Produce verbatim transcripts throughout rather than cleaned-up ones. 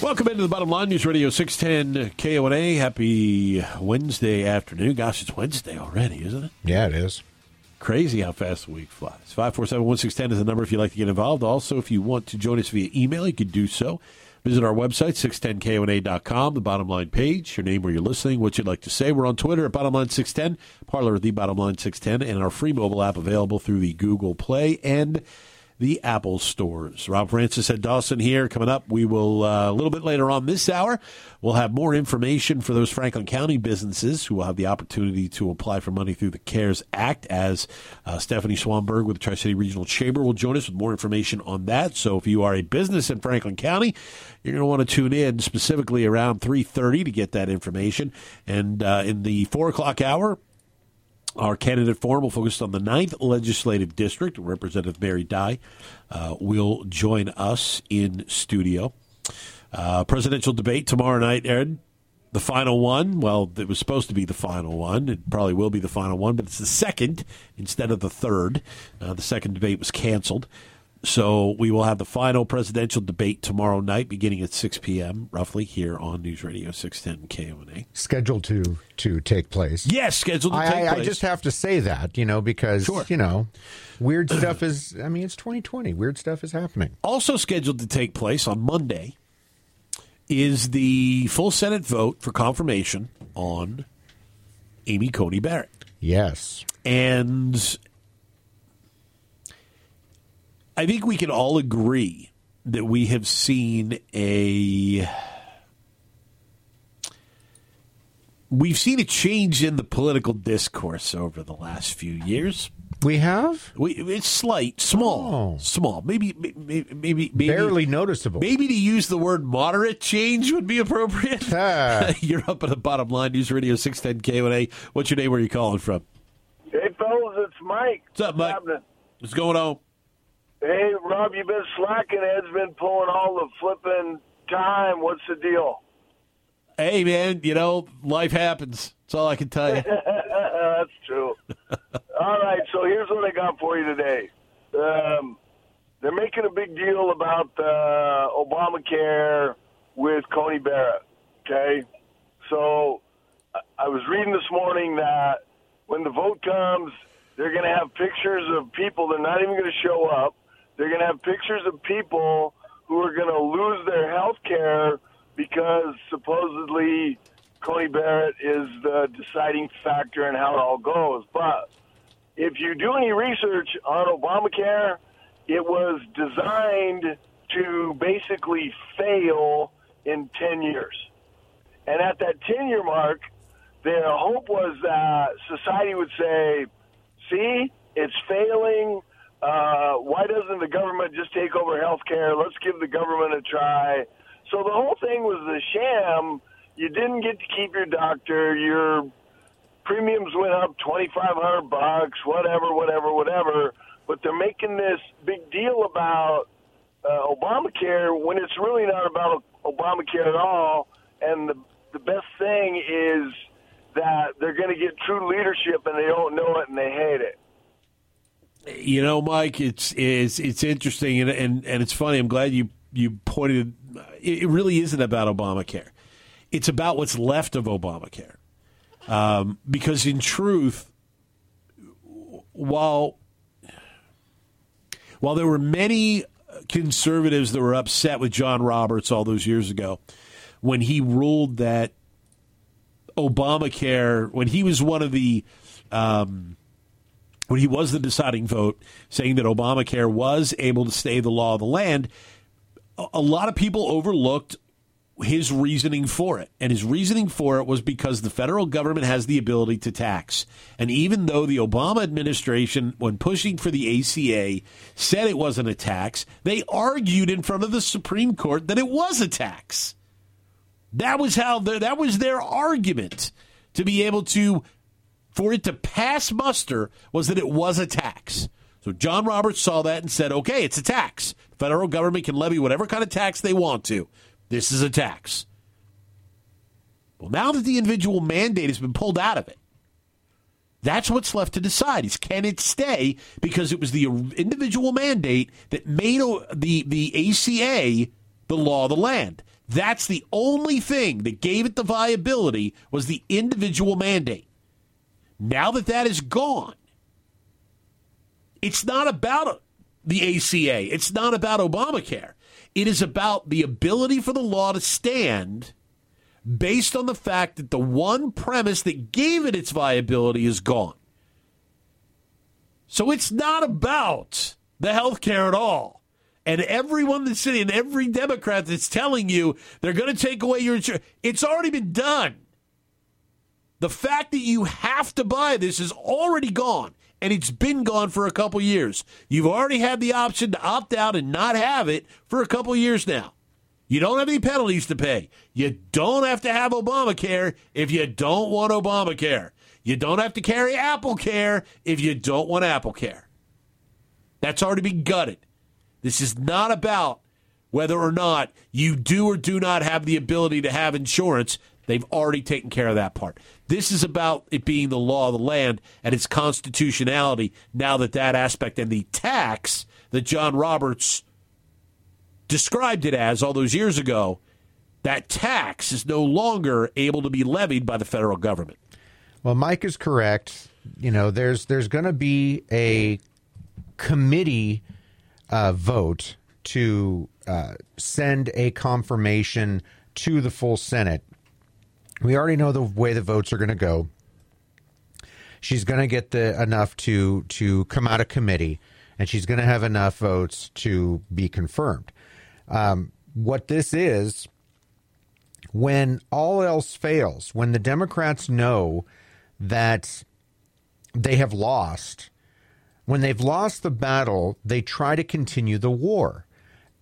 Welcome into the Bottom Line, News Radio six ten K O N A. Happy Wednesday afternoon. Gosh, it's Wednesday already, isn't it? Yeah, it is. Crazy how fast the week flies. five four seven, one six one zero is the number if you'd like to get involved. Also, if you want to join us via email, you can do so. Visit our website, six ten K O N A dot com, the Bottom Line page, your name, where you're listening, what you'd like to say. We're on Twitter at Bottom Line six ten, Parler at the Bottom Line six ten, and our free mobile app available through the Google Play and the Apple stores. Rob Francis and Dawson here. Coming up, we will, uh, a little bit later on this hour, we'll have more information for those Franklin County businesses who will have the opportunity to apply for money through the CARES Act, as uh, Stephanie Swanberg with the Tri-City Regional Chamber will join us with more information on that. So if you are a business in Franklin County, you're going to want to tune in specifically around three thirty to get that information. And uh, in the four o'clock hour, our candidate forum will focus on the ninth Legislative District. Representative Mary Dye uh, will join us in studio. Uh, presidential debate tomorrow night, Ed. The final one, well, it was supposed to be the final one. It probably will be the final one, but it's the second instead of the third. Uh, the second debate was canceled. So we will have the final presidential debate tomorrow night beginning at six p.m. roughly here on News Radio six ten K O N A. Scheduled to, to take place. Yes, scheduled to I, take I, place. I just have to say that, you know, because, sure. you know, weird stuff is, I mean, it's twenty twenty. Weird stuff is happening. Also scheduled to take place on Monday is the full Senate vote for confirmation on Amy Coney Barrett. Yes. And I think we can all agree that we have seen a we've seen a change in the political discourse over the last few years. We have? We, it's slight, small, oh. small, maybe, maybe, maybe, maybe barely noticeable. Maybe to use the word moderate change would be appropriate. Ah. You're up at the Bottom Line, News Radio six ten K O N A. What's your name? Where are you calling from? Hey, fellas, it's Mike. What's up, Mike? What's, What's going on? Hey, Rob, you've been slacking. Ed's been pulling all the flipping time. What's the deal? Hey, man, you know, life happens. That's all I can tell you. That's true. All right, so here's what I got for you today. Um, they're making a big deal about uh, Obamacare with Coney Barrett, okay? So I was reading this morning that when the vote comes, they're going to have pictures of people. They're not even going to show up. They're going to have pictures of people who are going to lose their health care because supposedly Coney Barrett is the deciding factor in how it all goes. But if you do any research on Obamacare, it was designed to basically fail in ten years. And at that ten-year mark, their hope was that society would say, see, it's failing. Uh, why doesn't the government just take over health care? Let's give the government a try. So the whole thing was a sham. You didn't get to keep your doctor. Your premiums went up twenty-five hundred bucks, whatever, whatever, whatever. But they're making this big deal about uh, Obamacare when it's really not about Obamacare at all. And the, the best thing is that they're going to get true leadership, and they don't know it, and they hate it. You know, Mike, it's it's, it's interesting, and, and and it's funny. I'm glad you, you pointed it. It really isn't about Obamacare. It's about what's left of Obamacare. Um, because in truth, while, while there were many conservatives that were upset with John Roberts all those years ago when he ruled that Obamacare, when he was one of the, um, when he was the deciding vote, saying that Obamacare was able to stay the law of the land, a lot of people overlooked his reasoning for it. And his reasoning for it was because the federal government has the ability to tax. And even though the Obama administration, when pushing for the A C A, said it wasn't a tax, they argued in front of the Supreme Court that it was a tax. That was how the, that was their argument. to be able to, for it to pass muster, was that it was a tax. So John Roberts saw that and said, okay, it's a tax. The federal government can levy whatever kind of tax they want to. This is a tax. Well, now that the individual mandate has been pulled out of it, that's what's left to decide is, can it stay? Because it was the individual mandate that made the, the A C A the law of the land. That's the only thing that gave it the viability was the individual mandate. Now that that is gone, it's not about the A C A. It's not about Obamacare. It is about the ability for the law to stand based on the fact that the one premise that gave it its viability is gone. So it's not about the health care at all. And everyone in the city and every Democrat that's telling you they're going to take away your insurance, it's already been done. The fact that you have to buy this is already gone, and it's been gone for a couple years. You've already had the option to opt out and not have it for a couple years now. You don't have any penalties to pay. You don't have to have Obamacare if you don't want Obamacare. You don't have to carry Apple Care if you don't want Apple Care. That's already been gutted. This is not about whether or not you do or do not have the ability to have insurance. They've already taken care of that part. This is about it being the law of the land and its constitutionality now that that aspect and the tax that John Roberts described it as all those years ago, that tax is no longer able to be levied by the federal government. Well, Mike is correct. You know, there's there's going to be a committee uh, vote to uh, send a confirmation to the full Senate. We already know the way the votes are going to go. She's going to get the enough to to come out of committee, and she's going to have enough votes to be confirmed. Um, what this is, when all else fails, when the Democrats know that they have lost, when they've lost the battle, they try to continue the war.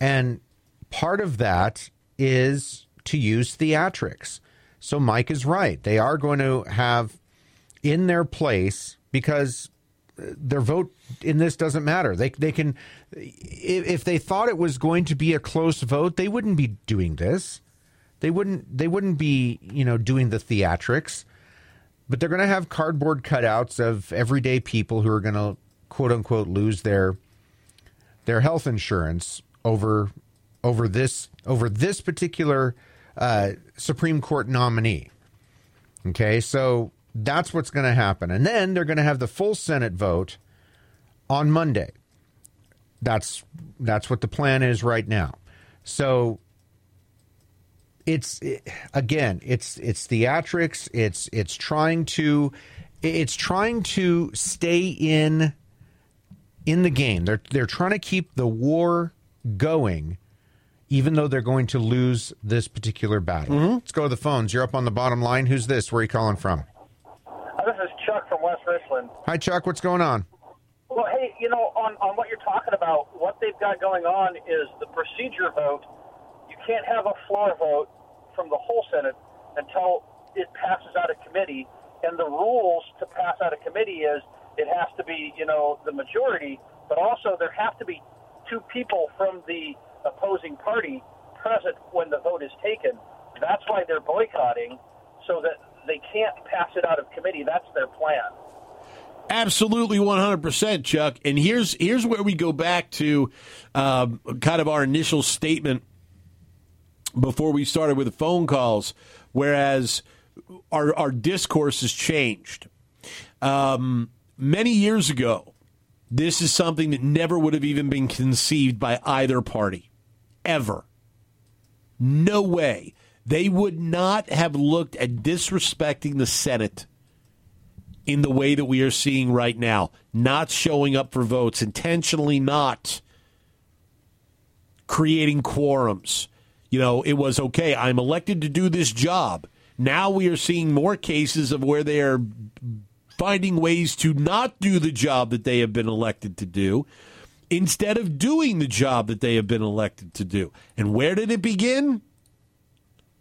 And part of that is to use theatrics. So Mike is right. They are going to have in their place, because their vote in this doesn't matter. They they can, if, if they thought it was going to be a close vote, they wouldn't be doing this. They wouldn't they wouldn't be, you know, doing the theatrics. But they're going to have cardboard cutouts of everyday people who are going to, quote unquote, lose their their health insurance over over this over this particular uh, Supreme Court nominee. OK, so that's what's going to happen. And then they're going to have the full Senate vote on Monday. That's that's what the plan is right now. So it's it, again, it's it's theatrics. It's it's trying to it's trying to stay in in the game. They're they're trying to keep the war going, even though they're going to lose this particular battle. Mm-hmm. Let's go to the phones. You're up on the bottom line. Who's this? Where are you calling from? This is Chuck from West Richland. Hi, Chuck. What's going on? Well, hey, you know, on, on what you're talking about, what they've got going on is the procedure vote. You can't have a floor vote from the whole Senate until it passes out of committee. And the rules to pass out of committee is it has to be, you know, the majority, but also there have to be two people from the opposing party present when the vote is taken. That's why they're boycotting, so that they can't pass it out of committee. That's their plan. Absolutely, one hundred percent, Chuck. And here's here's where we go back to um, kind of our initial statement before we started with the phone calls, whereas our, our discourse has changed. Um, many years ago, this is something that never would have even been conceived by either party, ever. No way. They would not have looked at disrespecting the Senate in the way that we are seeing right now, not showing up for votes, intentionally not creating quorums. You know, it was, okay, I'm elected to do this job. Now we are seeing more cases of where they are finding ways to not do the job that they have been elected to do instead of doing the job that they have been elected to do. And where did it begin?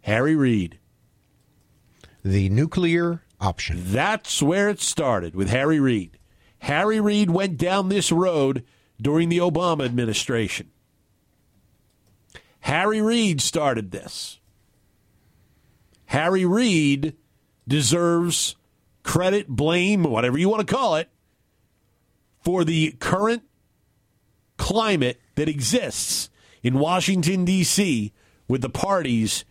Harry Reid. The nuclear option. That's where it started with Harry Reid. Harry Reid went down this road during the Obama administration. Harry Reid started this. Harry Reid deserves credit, blame, whatever you want to call it, for the current climate that exists in Washington, D C with the parties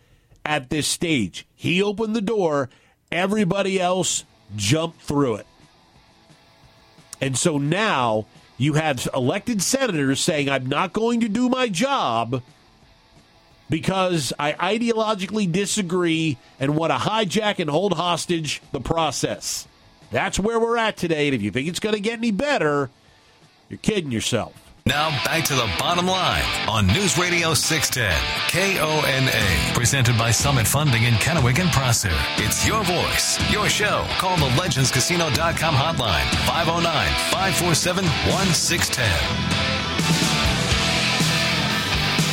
at this stage. He opened the door. Everybody else jumped through it. And so now you have elected senators saying, I'm not going to do my job because I ideologically disagree and want to hijack and hold hostage the process. That's where we're at today, and if you think it's going to get any better, you're kidding yourself. Now back to the bottom line on News Radio six ten, K O N A, presented by Summit Funding in Kennewick and Prosser. It's your voice, your show. Call the Legends Casino dot com hotline, five oh nine, five four seven, one six one oh.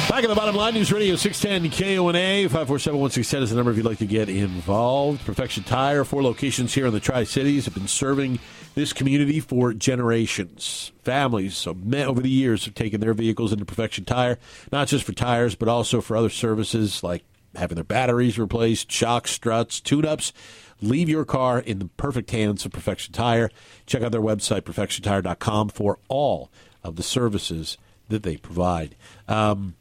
Back at the bottom line, News Radio six ten K O N A, five four seven, one six one zero is the number if you'd like to get involved. Perfection Tire, four locations here in the Tri-Cities, have been serving this community for generations. Families over the years have taken their vehicles into Perfection Tire, not just for tires, but also for other services like having their batteries replaced, shocks, struts, tune-ups. Leave your car in the perfect hands of Perfection Tire. Check out their website, perfection tire dot com, for all of the services that they provide. Um...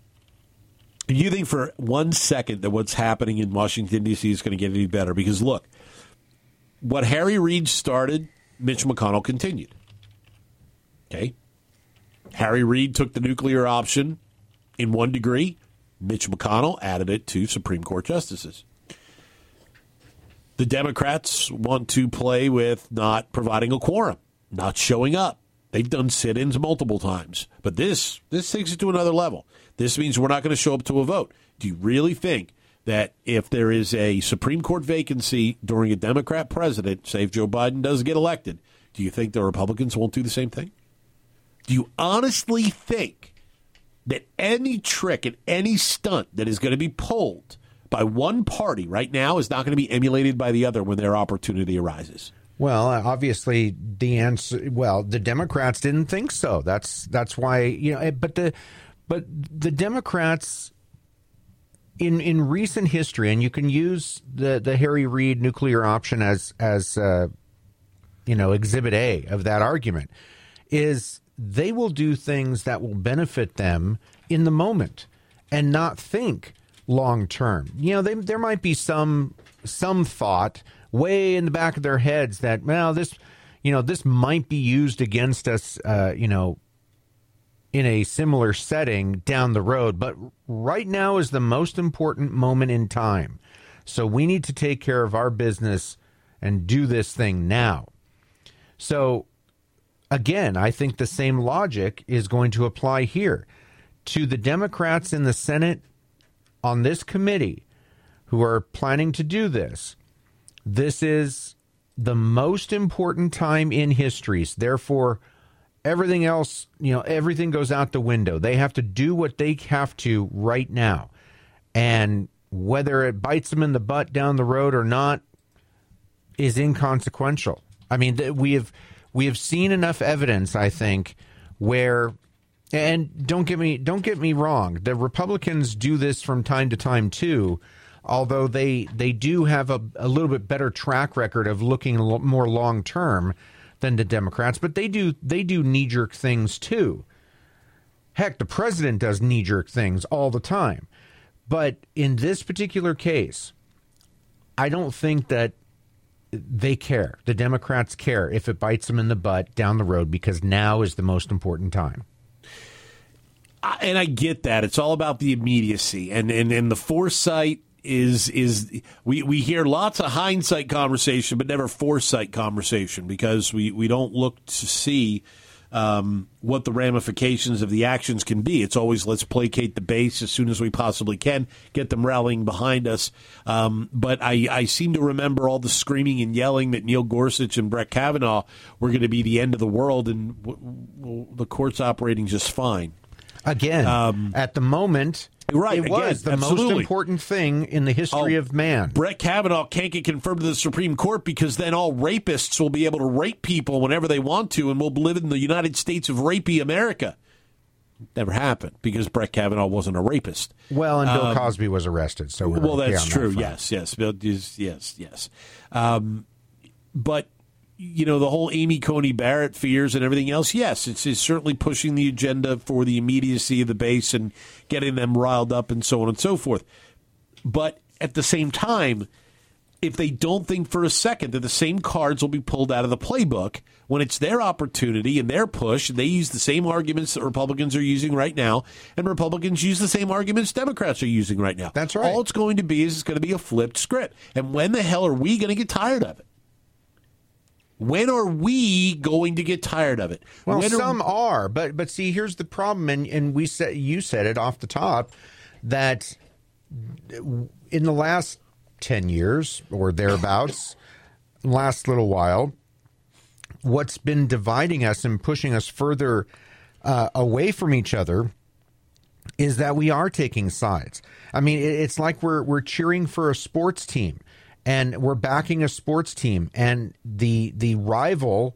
Do you think for one second that what's happening in Washington, D C is going to get any better? Because, look, what Harry Reid started, Mitch McConnell continued. Okay? Harry Reid took the nuclear option in one degree. Mitch McConnell added it to Supreme Court justices. The Democrats want to play with not providing a quorum, not showing up. They've done sit-ins multiple times. But this this takes it to another level. This means we're not going to show up to a vote. Do you really think that if there is a Supreme Court vacancy during a Democrat president, say if Joe Biden does get elected, do you think the Republicans won't do the same thing? Do you honestly think that any trick and any stunt that is going to be pulled by one party right now is not going to be emulated by the other when their opportunity arises? Well, obviously, the answer. Well, the Democrats didn't think so. That's that's why, you know. But the but the Democrats in in recent history, and you can use the, the Harry Reid nuclear option as as uh, you know, Exhibit A of that argument, is they will do things that will benefit them in the moment and not think long term. You know, they, there might be some some thought way in the back of their heads that, well, this, you know, this might be used against us, uh, you know, in a similar setting down the road. But right now is the most important moment in time. So we need to take care of our business and do this thing now. So, again, I think the same logic is going to apply here to the Democrats in the Senate on this committee who are planning to do this. This is the most important time in history. Therefore, everything else, you know, everything goes out the window. They have to do what they have to right now. And whether it bites them in the butt down the road or not is inconsequential. I mean, we have we have seen enough evidence, I think, where, and don't get me don't get me wrong, the Republicans do this from time to time too. Although they, they do have a, a little bit better track record of looking more long term than the Democrats, but they do they do knee jerk things too. Heck, the president does knee jerk things all the time. But in this particular case, I don't think that they care. The Democrats care if it bites them in the butt down the road, because now is the most important time. And I get that. It's all about the immediacy and, and, and the foresight. Is is we, we hear lots of hindsight conversation, but never foresight conversation, because we, we don't look to see um, what the ramifications of the actions can be. It's always let's placate the base as soon as we possibly can, get them rallying behind us. Um, but I, I seem to remember all the screaming and yelling that Neil Gorsuch and Brett Kavanaugh were going to be the end of the world, and w- w- the court's operating just fine. Again, um, at the moment, right, it was again, the absolutely. most important thing in the history oh, of man. Brett Kavanaugh can't get confirmed to the Supreme Court because then all rapists will be able to rape people whenever they want to, and we'll live in the United States of rapey America. Never happened because Brett Kavanaugh wasn't a rapist. Well, and Bill um, Cosby was arrested. So we're well, that's true. That yes, yes, Bill, yes, yes. Um, but you know the whole Amy Coney Barrett fears and everything else. Yes, it's, it's certainly pushing the agenda for the immediacy of the base and getting them riled up and so on and so forth. But at the same time, if they don't think for a second that the same cards will be pulled out of the playbook when it's their opportunity and their push, they use the same arguments that Republicans are using right now, and Republicans use the same arguments Democrats are using right now. That's right. All it's going to be is it's going to be a flipped script. And when the hell are we going to get tired of it? When are we going to get tired of it? Well, when some are, are, but but see, here's the problem, and, and we said, you said it off the top, that in the last ten years or thereabouts, last little while, what's been dividing us and pushing us further uh, away from each other is that we are taking sides. I mean, it's like we're we're cheering for a sports team, and we're backing a sports team, and the the rival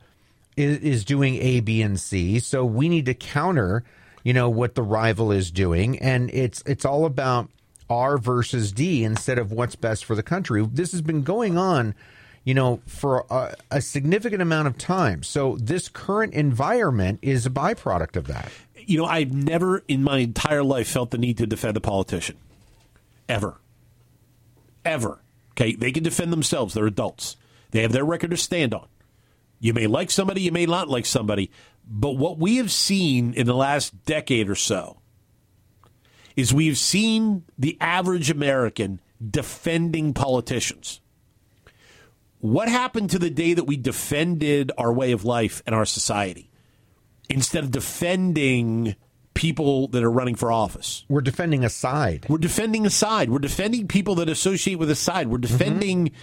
is, is doing A, B, and C, so we need to counter, you know, what the rival is doing, and it's it's all about R versus D instead of what's best for the country. This has been going on, you know, for a, a significant amount of time. So this current environment is a byproduct of that. You know, I've never in my entire life felt the need to defend a politician. Ever. Ever. Okay, they can defend themselves. They're adults. They have their record to stand on. You may like somebody, you may not like somebody. But what we have seen in the last decade or so is we've seen the average American defending politicians. What happened to the day that we defended our way of life and our society instead of defending people that are running for office? We're defending a side. We're defending a side. We're defending people that associate with a side. We're defending... Mm-hmm.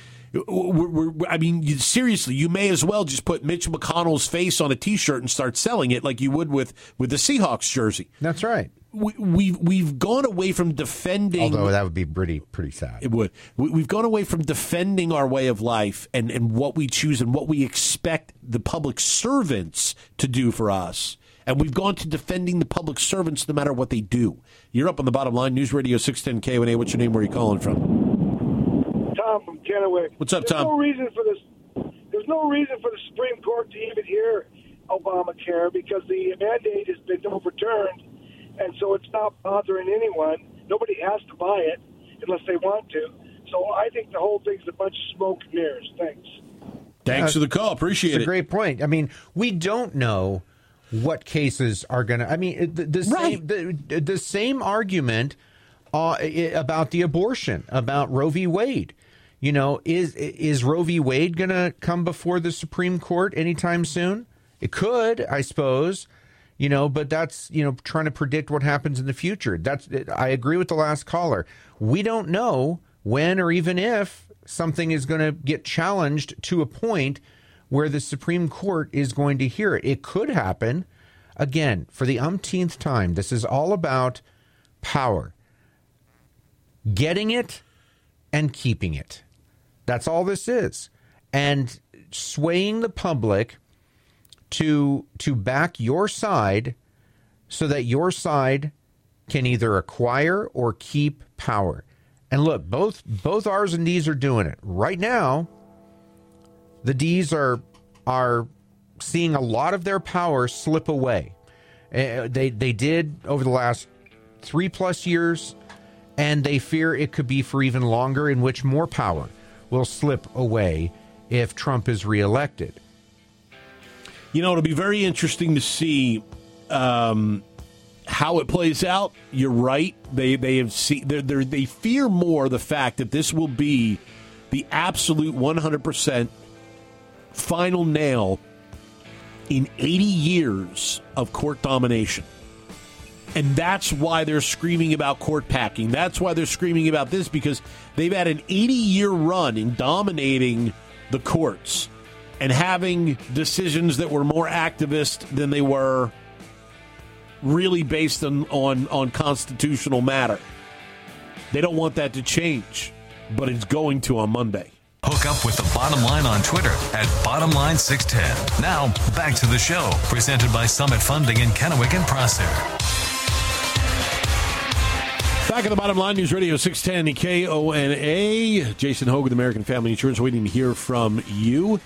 We're, we're, I mean, you, seriously, you may as well just put Mitch McConnell's face on a T-shirt and start selling it like you would with, with the Seahawks jersey. That's right. We, we've, we've gone away from defending... Although that would be pretty pretty sad. It would. We, we've gone away from defending our way of life and, and what we choose and what we expect the public servants to do for us. And we've gone to defending the public servants no matter what they do. You're up on the bottom line. News Radio six ten K O N A. What's your name? Where are you calling from? Tom from Kennewick. What's up, Tom? There's no reason for this. There's no reason for the Supreme Court to even hear Obamacare because the mandate has been overturned. And so it's not bothering anyone. Nobody has to buy it unless they want to. So I think the whole thing's a bunch of smoke and mirrors. Thanks. Thanks uh, for the call. Appreciate it. It's a great point. I mean, we don't know what cases are going to... I mean, the, the, right. same, the, the same argument uh, about the abortion, about Roe v. Wade. You know, is, is Roe v. Wade going to come before the Supreme Court anytime soon? It could, I suppose. You know, but that's, you know, trying to predict what happens in the future. That's, I agree with the last caller. We don't know when or even if something is going to get challenged to a point where the Supreme Court is going to hear it. It could happen. Again, for the umpteenth time, this is all about power. Getting it and keeping it. That's all this is. And swaying the public to to back your side so that your side can either acquire or keep power. And look, both both R's and D's are doing it. Right now, the D's are are seeing a lot of their power slip away. Uh, they, they did over the last three plus years, and they fear it could be for even longer, in which more power will slip away if Trump is reelected. You know, it'll be very interesting to see um, how it plays out. You're right; they they have seen they they fear more the fact that this will be the absolute one hundred percent final nail in eighty years of court domination, and that's why they're screaming about court packing. That's why they're screaming about this, because they've had an eighty year run in dominating the courts and having decisions that were more activist than they were really based on, on, on constitutional matter. They don't want that to change, but it's going to on Monday. Hook up with the Bottom Line on Twitter at Bottom Line six ten. Now, back to the show, presented by Summit Funding in Kennewick and Prosser. Back at the Bottom Line, News Radio six ten K O N A. Jason Hogan, American Family Insurance, waiting to hear from you.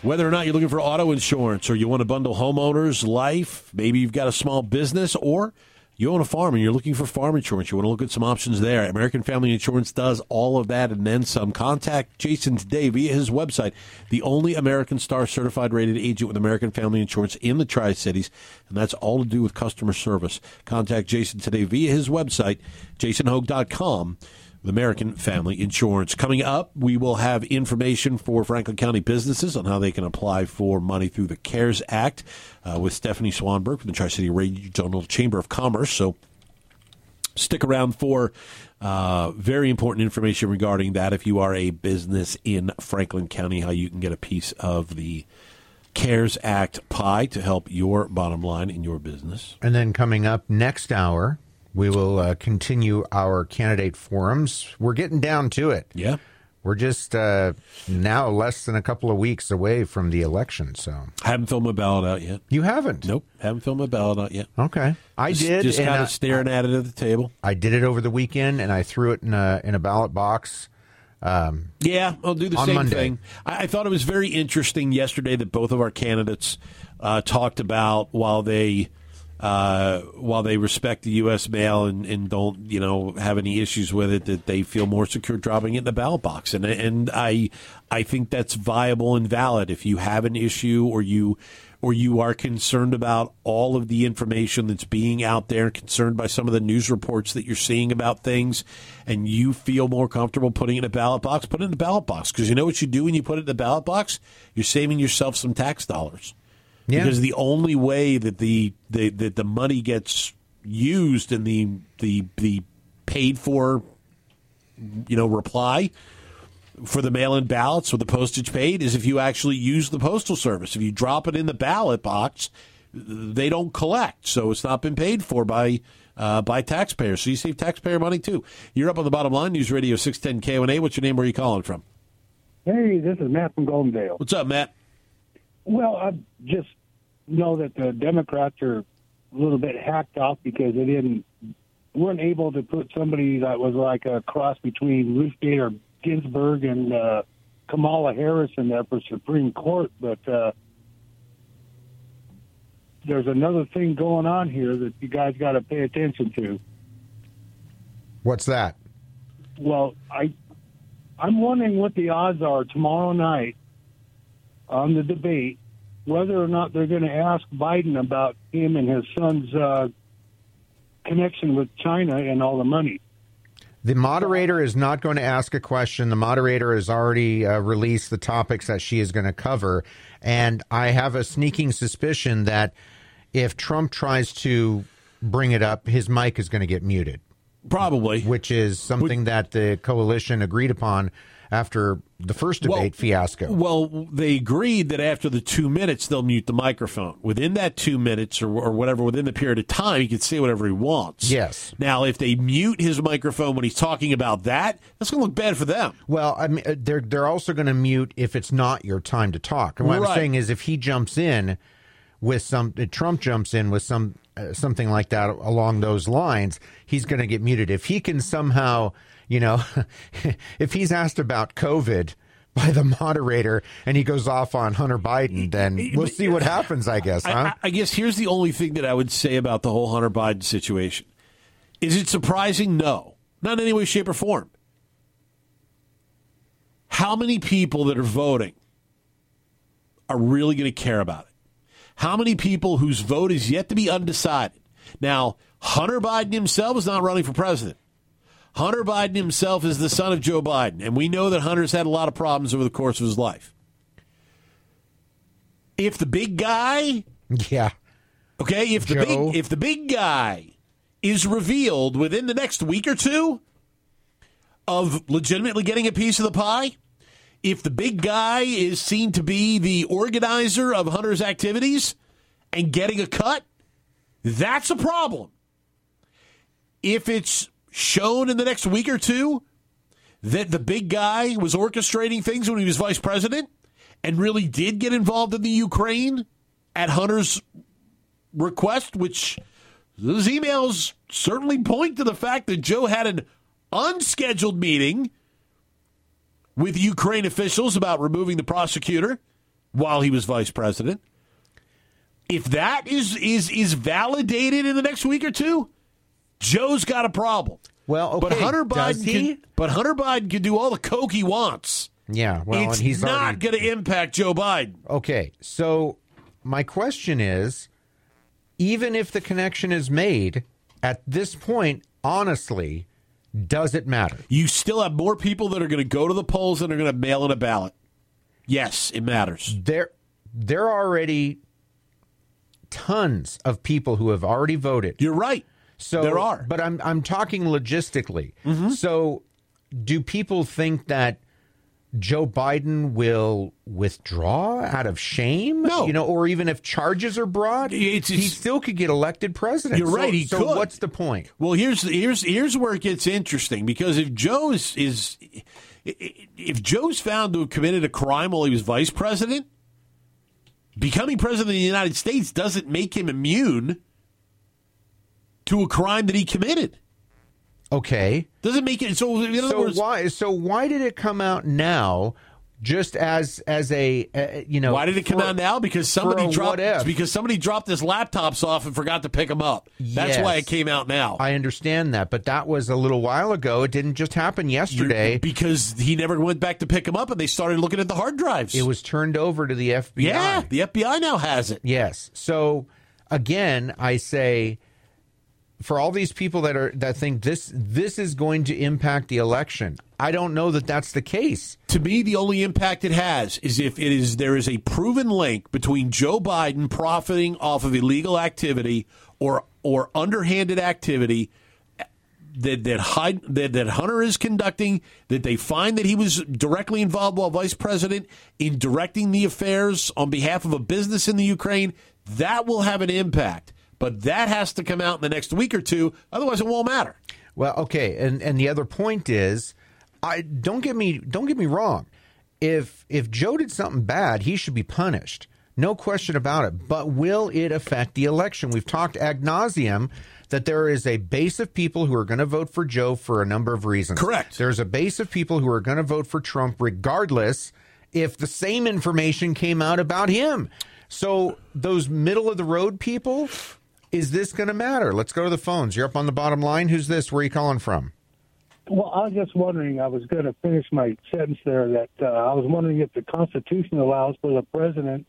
Whether or not you're looking for auto insurance or you want to bundle homeowners, life, maybe you've got a small business, or you own a farm and you're looking for farm insurance, you want to look at some options there. American Family Insurance does all of that and then some. Contact Jason today via his website, the only American Star Certified rated agent with American Family Insurance in the Tri-Cities, and that's all to do with customer service. Contact Jason today via his website, jason hogue dot com. With American Family Insurance. Coming up, we will have information for Franklin County businesses on how they can apply for money through the CARES Act uh, with Stephanie Swanberg from the Tri-City Regional Chamber of Commerce. So stick around for uh, very important information regarding that if you are a business in Franklin County, how you can get a piece of the CARES Act pie to help your bottom line in your business. And then coming up next hour, we will uh, continue our candidate forums. We're getting down to it. Yeah. We're just uh, now less than a couple of weeks away from the election. So I haven't filmed my ballot out yet. You haven't? Nope. Haven't filmed my ballot out yet. Okay. I just, did. Just kind of staring I, at it at the table. I did it over the weekend, and I threw it in a, in a ballot box. Um, yeah, I'll do the same Monday. thing. I, I thought it was very interesting yesterday that both of our candidates uh, talked about while they – Uh, while they respect the U S mail and, and don't, you know, have any issues with it, that they feel more secure dropping it in the ballot box. And and I I think that's viable and valid. If you have an issue or you or you are concerned about all of the information that's being out there, concerned by some of the news reports that you're seeing about things, and you feel more comfortable putting it in a ballot box, put it in the ballot box. Because you know what you do when you put it in the ballot box? You're saving yourself some tax dollars. Yeah. Because the only way that the, the that the money gets used and the the the paid for, you know, reply for the mail-in ballots or the postage paid is if you actually use the postal service. If you drop it in the ballot box, they don't collect, so it's not been paid for by uh, by taxpayers. So you save taxpayer money too. You're up on the Bottom Line, News Radio six ten K O N A. What's your name? Where are you calling from? Hey, this is Matt from Goldendale. What's up, Matt? Well, I just know that the Democrats are a little bit hacked off because they didn't weren't able to put somebody that was like a cross between Ruth Bader Ginsburg and uh, Kamala Harris in there for Supreme Court. But uh, there's another thing going on here that you guys got to pay attention to. What's that? Well, I I'm wondering what the odds are tomorrow night on the debate, whether or not they're going to ask Biden about him and his son's uh, connection with China and all the money. The moderator is not going to ask a question. The moderator has already uh, released the topics that she is going to cover. And I have a sneaking suspicion that if Trump tries to bring it up, his mic is going to get muted. Probably. Which is something that the coalition agreed upon after the first debate well, fiasco. Well, they agreed that after the two minutes, they'll mute the microphone. Within that two minutes or, or whatever, within the period of time, he can say whatever he wants. Yes. Now, if they mute his microphone when he's talking about that, that's going to look bad for them. Well, I mean, they're, they're also going to mute if it's not your time to talk. And what right. I'm saying is if he jumps in with some, if Trump jumps in with some uh, something like that along those lines, he's going to get muted. If he can somehow... You know, if he's asked about COVID by the moderator and he goes off on Hunter Biden, then we'll see what happens, I guess. Huh? I, I guess here's the only thing that I would say about the whole Hunter Biden situation. Is it surprising? No. Not in any way, shape, or form. How many people that are voting are really going to care about it? How many people whose vote is yet to be undecided? Now, Hunter Biden himself is not running for president. Hunter Biden himself is the son of Joe Biden, and we know that Hunter's had a lot of problems over the course of his life. If the big guy, yeah, okay, if the Joe. big if the big guy is revealed within the next week or two of legitimately getting a piece of the pie, if the big guy is seen to be the organizer of Hunter's activities and getting a cut, That's a problem. If it's shown in the next week or two that the big guy was orchestrating things when he was vice president and really did get involved in the Ukraine at Hunter's request, which those emails certainly point to the fact that Joe had an unscheduled meeting with Ukraine officials about removing the prosecutor while he was vice president. If that is is is validated in the next week or two, Joe's got a problem. Well, okay. But Hunter Biden, can, but Hunter Biden can do all the coke he wants. Yeah, well, it's and he's not already... going to impact Joe Biden. Okay, so my question is, even if the connection is made at this point, honestly, does it matter? You still have more people that are going to go to the polls than are going to mail in a ballot. Yes, it matters. There, there are already tons of people who have already voted. You're right. So there are, but I'm I'm talking logistically. Mm-hmm. So, do people think that Joe Biden will withdraw out of shame? No, you know, or even if charges are brought, it's, it's, he still could get elected president. You're so, right. He so could. What's the point? Well, here's here's here's where it gets interesting, because if Joe is, is if Joe's found to have committed a crime while he was vice president, becoming president of the United States doesn't make him immune to a crime that he committed. Okay. Doesn't make it so in other so words, why so why did it come out now just as as a uh, you know Why did it for, come out now? Because somebody dropped because somebody dropped his laptops off and forgot to pick them up. That's yes, why it came out now. I understand that, but that was a little while ago. It didn't just happen yesterday. You, because he never went back to pick them up and they started looking at the hard drives. It was turned over to the F B I. Yeah, the F B I now has it. Yes. So again, I say, for all these people that are that think this this is going to impact the election, I don't know that that's the case. To me, the only impact it has is if it is there is a proven link between Joe Biden profiting off of illegal activity or or underhanded activity that that, Hyde, that that Hunter is conducting, that they find that he was directly involved while vice president in directing the affairs on behalf of a business in the Ukraine. That will have an impact. But that has to come out in the next week or two. Otherwise, it won't matter. Well, okay. And and the other point is, I don't get me don't get me wrong. If if Joe did something bad, he should be punished. No question about it. But will it affect the election? We've talked ad nauseum that there is a base of people who are going to vote for Joe for a number of reasons. Correct. There's a base of people who are going to vote for Trump regardless if the same information came out about him. So those middle of the road people. Is this going to matter? Let's go to the phones. You're up on the bottom line. Who's this? Where are you calling from? Well, I was just wondering, I was going to finish my sentence there, that uh, I was wondering if the Constitution allows for the president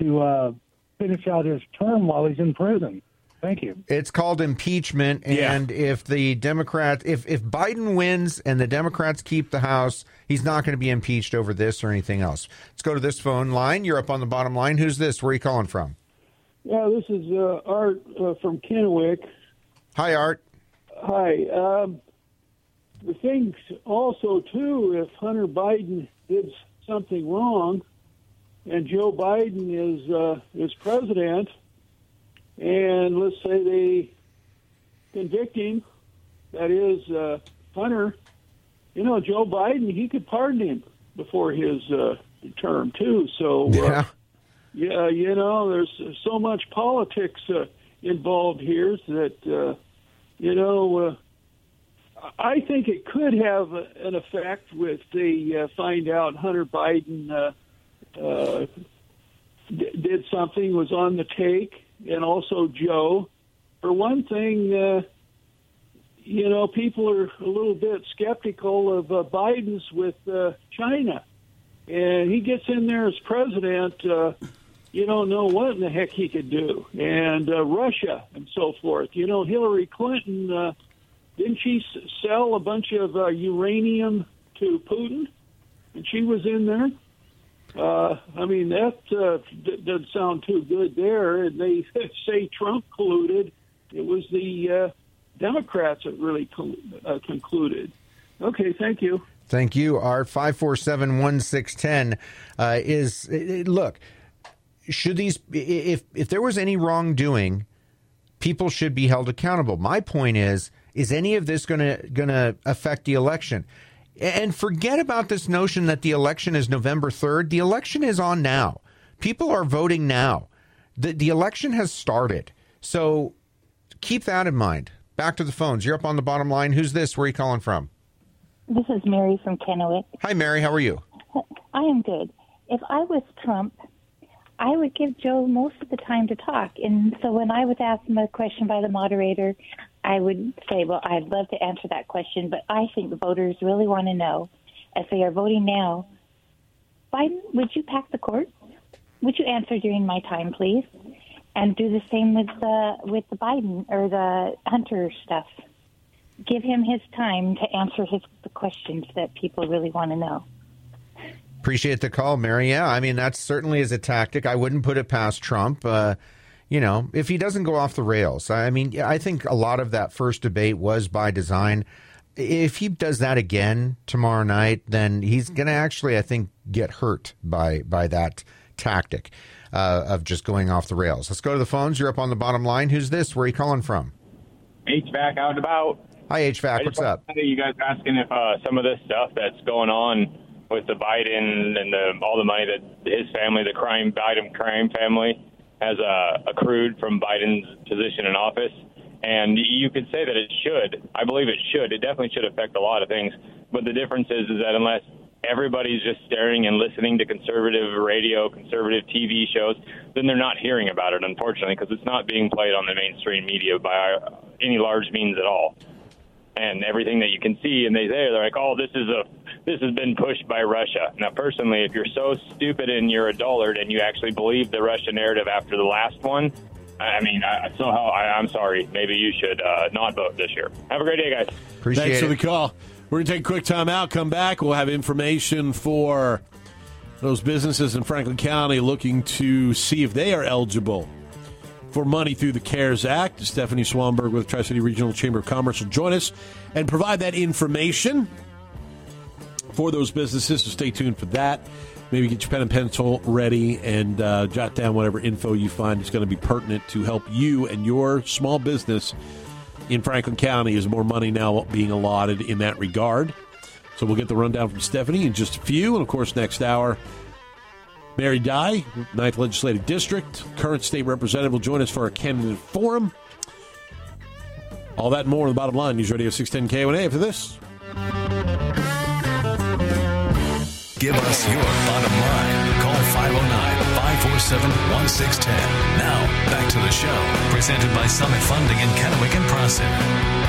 to uh, finish out his term while he's in prison. Thank you. It's called impeachment, and yeah. if the Democrats, if, if Biden wins and the Democrats keep the House, he's not going to be impeached over this or anything else. Let's go to this phone line. You're up on the bottom line. Who's this? Where are you calling from? Yeah, this is uh, Art uh, from Kennewick. Hi, Art. Hi. Um, the things also, too, if Hunter Biden did something wrong and Joe Biden is, uh, is president, and let's say they convict him, that is uh, Hunter, you know, Joe Biden, he could pardon him before his uh, term, too. So, uh, yeah. Yeah, you know, there's so much politics uh, involved here that, uh, you know, uh, I think it could have an effect with the uh, find out Hunter Biden uh, uh, d- did something, was on the take, and also Joe. For one thing, uh, you know, people are a little bit skeptical of uh, Biden's with uh, China. And he gets in there as president, uh, you don't know what in the heck he could do, and uh, Russia and so forth. You know, Hillary Clinton, uh, didn't she sell a bunch of uh, uranium to Putin? And she was in there. Uh, I mean, that uh, d- doesn't sound too good there. And they say Trump colluded. It was the uh, Democrats that really col- uh, concluded. Okay, thank you. Thank you, Art. five four seven, one six one zero uh, is, look, should these, if if there was any wrongdoing, people should be held accountable. My point is, is any of this going to going to affect the election? And forget about this notion that the election is November third. The election is on now. People are voting now. The, the election has started. So keep that in mind. Back to the phones. You're up on the bottom line. Who's this? Where are you calling from? This is Mary from Kennewick. Hi, Mary. How are you? I am good. If I was Trump, I would give Joe most of the time to talk. And so when I was asked a question by the moderator, I would say, well, I'd love to answer that question, but I think the voters really want to know, as they are voting now, Biden, would you pack the court? Would you answer during my time, please? And do the same with the with the Biden or the Hunter stuff. Give him his time to answer his the questions that people really want to know. Appreciate the call, Mary. Yeah, I mean, that certainly is a tactic. I wouldn't put it past Trump, uh, you know, if he doesn't go off the rails. I mean, I think a lot of that first debate was by design. If he does that again tomorrow night, then he's going to actually, I think, get hurt by by that tactic. Uh, of just going off the rails. Let's go to the phones. You're up on the bottom line. Who's this? Where are you calling from? H V A C out and about. Hi, H V A C. What's up? You guys asking if uh, some of this stuff that's going on with the Biden and the, all the money that his family, the crime Biden crime family, has uh, accrued from Biden's position in office. And you could say that it should. I believe it should. It definitely should affect a lot of things. But the difference is, is that unless everybody's just staring and listening to conservative radio, conservative T V shows, then they're not hearing about it, unfortunately, because it's not being played on the mainstream media by any large means at all. And everything that you can see, and they they're like, oh, this is a this has been pushed by Russia. Now, personally, if you're so stupid and you're a dullard and you actually believe the Russia narrative after the last one, I mean, I, somehow I, I'm sorry. Maybe you should uh, not vote this year. Have a great day, guys. Appreciate Thanks it. for the call. We're going to take a quick time out, come back. We'll have information for those businesses in Franklin County looking to see if they are eligible for money through the CARES Act. Stephanie Swanberg with Tri-City Regional Chamber of Commerce will join us and provide that information for those businesses, so stay tuned for that. Maybe get your pen and pencil ready and uh, jot down whatever info you find is going to be pertinent to help you and your small business in Franklin County, is more money now being allotted in that regard. So we'll get the rundown from Stephanie in just a few. And, of course, next hour, Mary Dye, ninth Legislative District, current state representative, will join us for our candidate forum. All that and more on the bottom line. News Radio six ten K O N A after this. Give us your bottom line. Call five oh nine, five four seven, one six one oh. Now, back to the show, presented by Summit Funding in Kennewick and Prosser.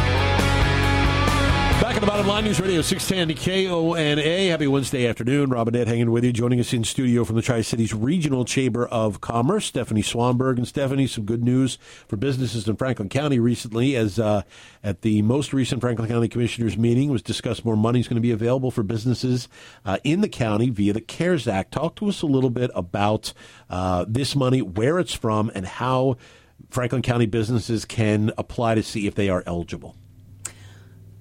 Back at the bottom line, News Radio six ten K O N A. Happy Wednesday afternoon. Robinette hanging with you, joining us in studio from the Tri-Cities Regional Chamber of Commerce, Stephanie Swanberg. And Stephanie, some good news for businesses in Franklin County recently, as uh, at the most recent Franklin County Commissioners meeting was discussed more money is going to be available for businesses uh, in the county via the CARES Act. Talk to us a little bit about uh, this money, where it's from, and how Franklin County businesses can apply to see if they are eligible.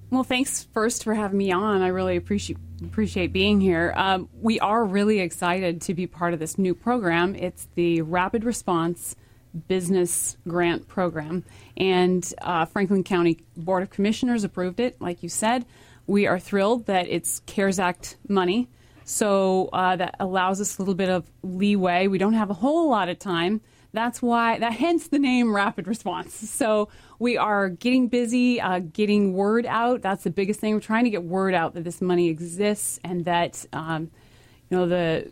Well, thanks first for having me on. I really appreciate appreciate being here. Um, we are really excited to be part of this new program. It's the Rapid Response Business Grant Program, and uh, Franklin County Board of Commissioners approved it, like you said. We are thrilled that it's CARES Act money, so uh, that allows us a little bit of leeway. We don't have a whole lot of time. That's why, that hence the name Rapid Response. So we are getting busy, uh, getting word out. That's the biggest thing. We're trying to get word out that this money exists and that, um, you know, the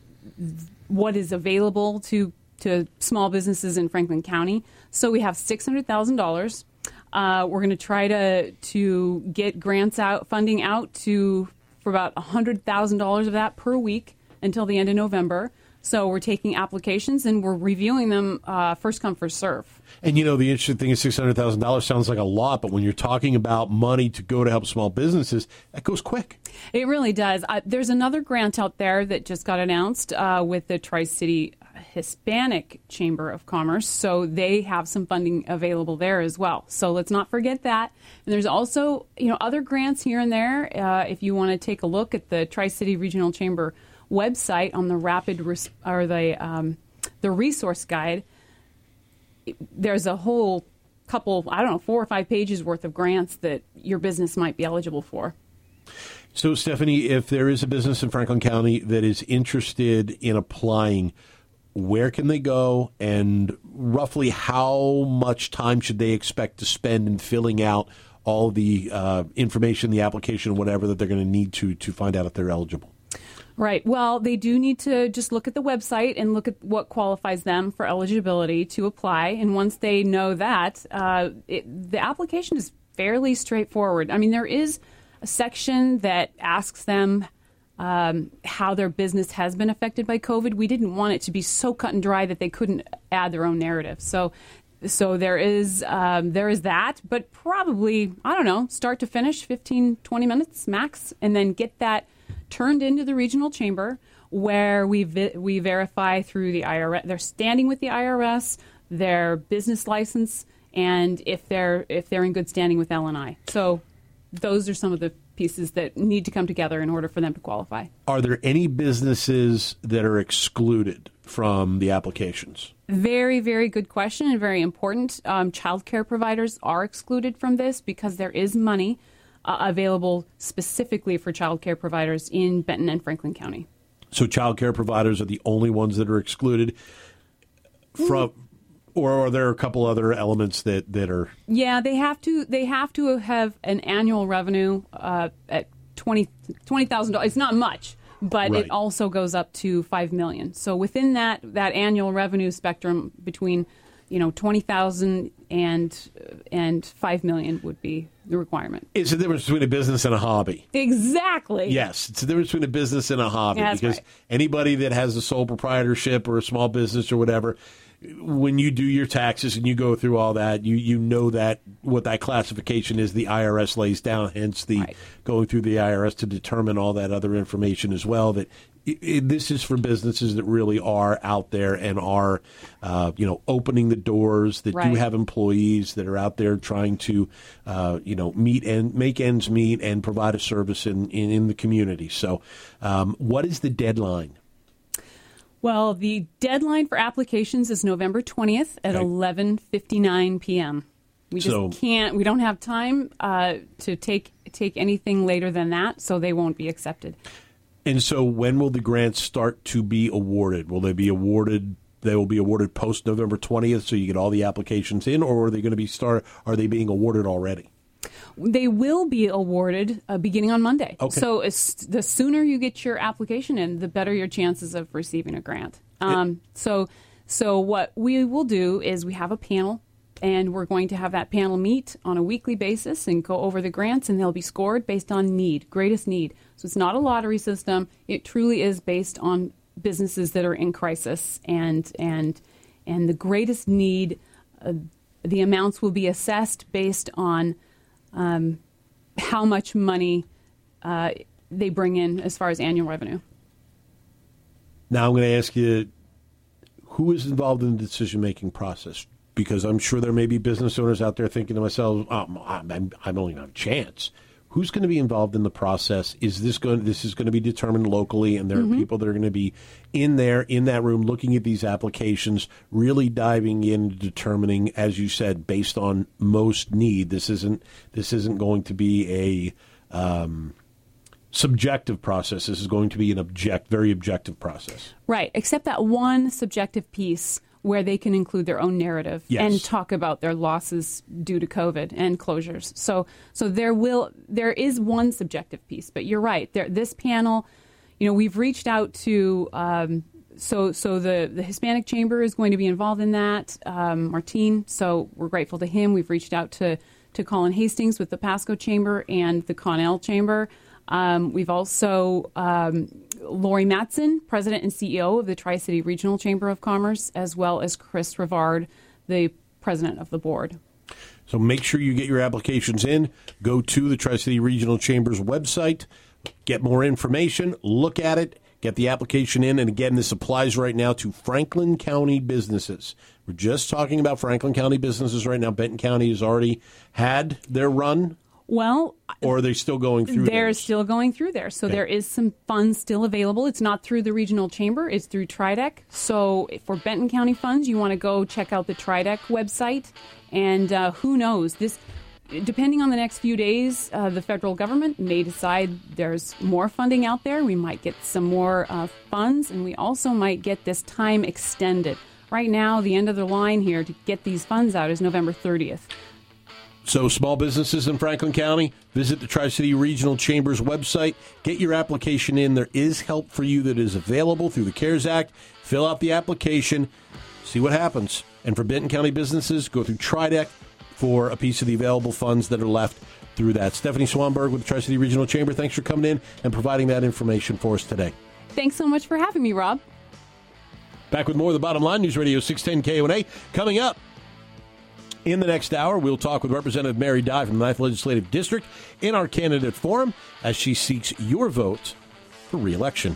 what is available to, to small businesses in Franklin County. So we have six hundred thousand dollars. Uh, we're going to try to to get grants out, funding out to for about one hundred thousand dollars of that per week until the end of November. So we're taking applications and we're reviewing them uh, first come, first serve. And, you know, the interesting thing is six hundred thousand dollars sounds like a lot, but when you're talking about money to go to help small businesses, that goes quick. It really does. Uh, there's another grant out there that just got announced uh, with the Tri-City Hispanic Chamber of Commerce. So they have some funding available there as well. So let's not forget that. And there's also, you know, other grants here and there. Uh, if you want to take a look at the Tri-City Regional Chamber website on the rapid res- or the um, the resource guide, there's a whole couple, I don't know, four or five pages worth of grants that your business might be eligible for. So, Stephanie, if there is a business in Franklin County that is interested in applying, where can they go, and roughly how much time should they expect to spend in filling out all the uh, information, the application, whatever that they're going to need to to find out if they're eligible? Right. Well, they do need to just look at the website and look at what qualifies them for eligibility to apply. And once they know that, uh, it, the application is fairly straightforward. I mean, there is a section that asks them um, how their business has been affected by COVID. We didn't want it to be so cut and dry that they couldn't add their own narrative. So so there is um, there is that, but probably, I don't know, start to finish, fifteen, twenty minutes max, and then get that turned into the regional chamber, where we vi- we verify through the I R S. They're standing with the I R S, their business license, and if they're if they're in good standing with L and I. So those are some of the pieces that need to come together in order for them to qualify. Are there any businesses that are excluded from the applications? Very, very good question, and very important. Um, child care providers are excluded from this because there is money Uh, available specifically for child care providers in Benton and Franklin County. So child care providers are the only ones that are excluded from, mm. or are there a couple other elements that, that are? Yeah, they have to they have to have an annual revenue uh, at twenty thousand dollars. It's not much, but right. It also goes up to five million dollars. So within that that annual revenue spectrum between, you know, twenty thousand dollars and and five million dollars would be the requirement. It's the difference between a business and a hobby. Exactly. Yes, it's the difference between a business and a hobby. Yeah, because right. Anybody that has a sole proprietorship or a small business or whatever, when you do your taxes and you go through all that, you, you know that what that classification is, the I R S lays down, hence the right. Going through the I R S to determine all that other information as well, that it, it, this is for businesses that really are out there and are, uh, you know, opening the doors, that right. do have employees that are out there trying to, uh, you know, meet and make ends meet and provide a service in, in, in the community. So um, what is the deadline? Well, the deadline for applications is November twentieth at eleven fifty-nine p.m. We just so, can't, we don't have time uh, to take take anything later than that, so they won't be accepted. And so when will the grants start to be awarded? Will they be awarded, they will be awarded post November twentieth, so you get all the applications in, or are they going to be start, are they being awarded already? They will be awarded uh, beginning on Monday. Okay. So the sooner you get your application in, the better your chances of receiving a grant. Um, it, so so what we will do is we have a panel, and we're going to have that panel meet on a weekly basis and go over the grants, and they'll be scored based on need, greatest need. So it's not a lottery system. It truly is based on businesses that are in crisis and, and, and the greatest need. Uh, the amounts will be assessed based on Um, how much money uh, they bring in as far as annual revenue. Now I'm going to ask you, who is involved in the decision-making process? Because I'm sure there may be business owners out there thinking to themselves, oh, I'm, I'm only going to have a chance. Who's going to be involved in the process? Is this going? This is going to be determined locally, and there mm-hmm. are people that are going to be in there, in that room, looking at these applications, really diving in, determining, as you said, based on most need. This isn't. This isn't going to be a um, subjective process. This is going to be an object, very objective process. Right, except that one subjective piece where they can include their own narrative yes. and talk about their losses due to COVID and closures. So so there will there is one subjective piece, but you're right. There, this panel, you know, we've reached out to, um, so so the, the Hispanic Chamber is going to be involved in that, um, Martin, so we're grateful to him. We've reached out to, to Colin Hastings with the Pasco Chamber and the Connell Chamber. Um, we've also, um, Lori Matson, president and C E O of the Tri-City Regional Chamber of Commerce, as well as Chris Rivard, the president of the board. So make sure you get your applications in. Go to the Tri-City Regional Chamber's website, get more information, look at it, get the application in. And again, this applies right now to Franklin County businesses. We're just talking about Franklin County businesses right now. Benton County has already had their run. Well, or are they still going through there? They're still going through there. So okay. There is some funds still available. It's not through the regional chamber. It's through Tridec. So for Benton County funds, you want to go check out the Tridec website. And uh, who knows? This, depending on the next few days, uh, the federal government may decide there's more funding out there. We might get some more uh, funds, and we also might get this time extended. Right now, the end of the line here to get these funds out is November thirtieth. So small businesses in Franklin County, visit the Tri-City Regional Chamber's website. Get your application in. There is help for you that is available through the CARES Act. Fill out the application. See what happens. And for Benton County businesses, go through Tridec for a piece of the available funds that are left through that. Stephanie Swanberg with the Tri-City Regional Chamber, thanks for coming in and providing that information for us today. Thanks so much for having me, Rob. Back with more of the Bottom Line, News Radio six ten K O N A. Coming up in the next hour, we'll talk with Representative Mary Dye from the ninth Legislative District in our candidate forum as she seeks your vote for re-election.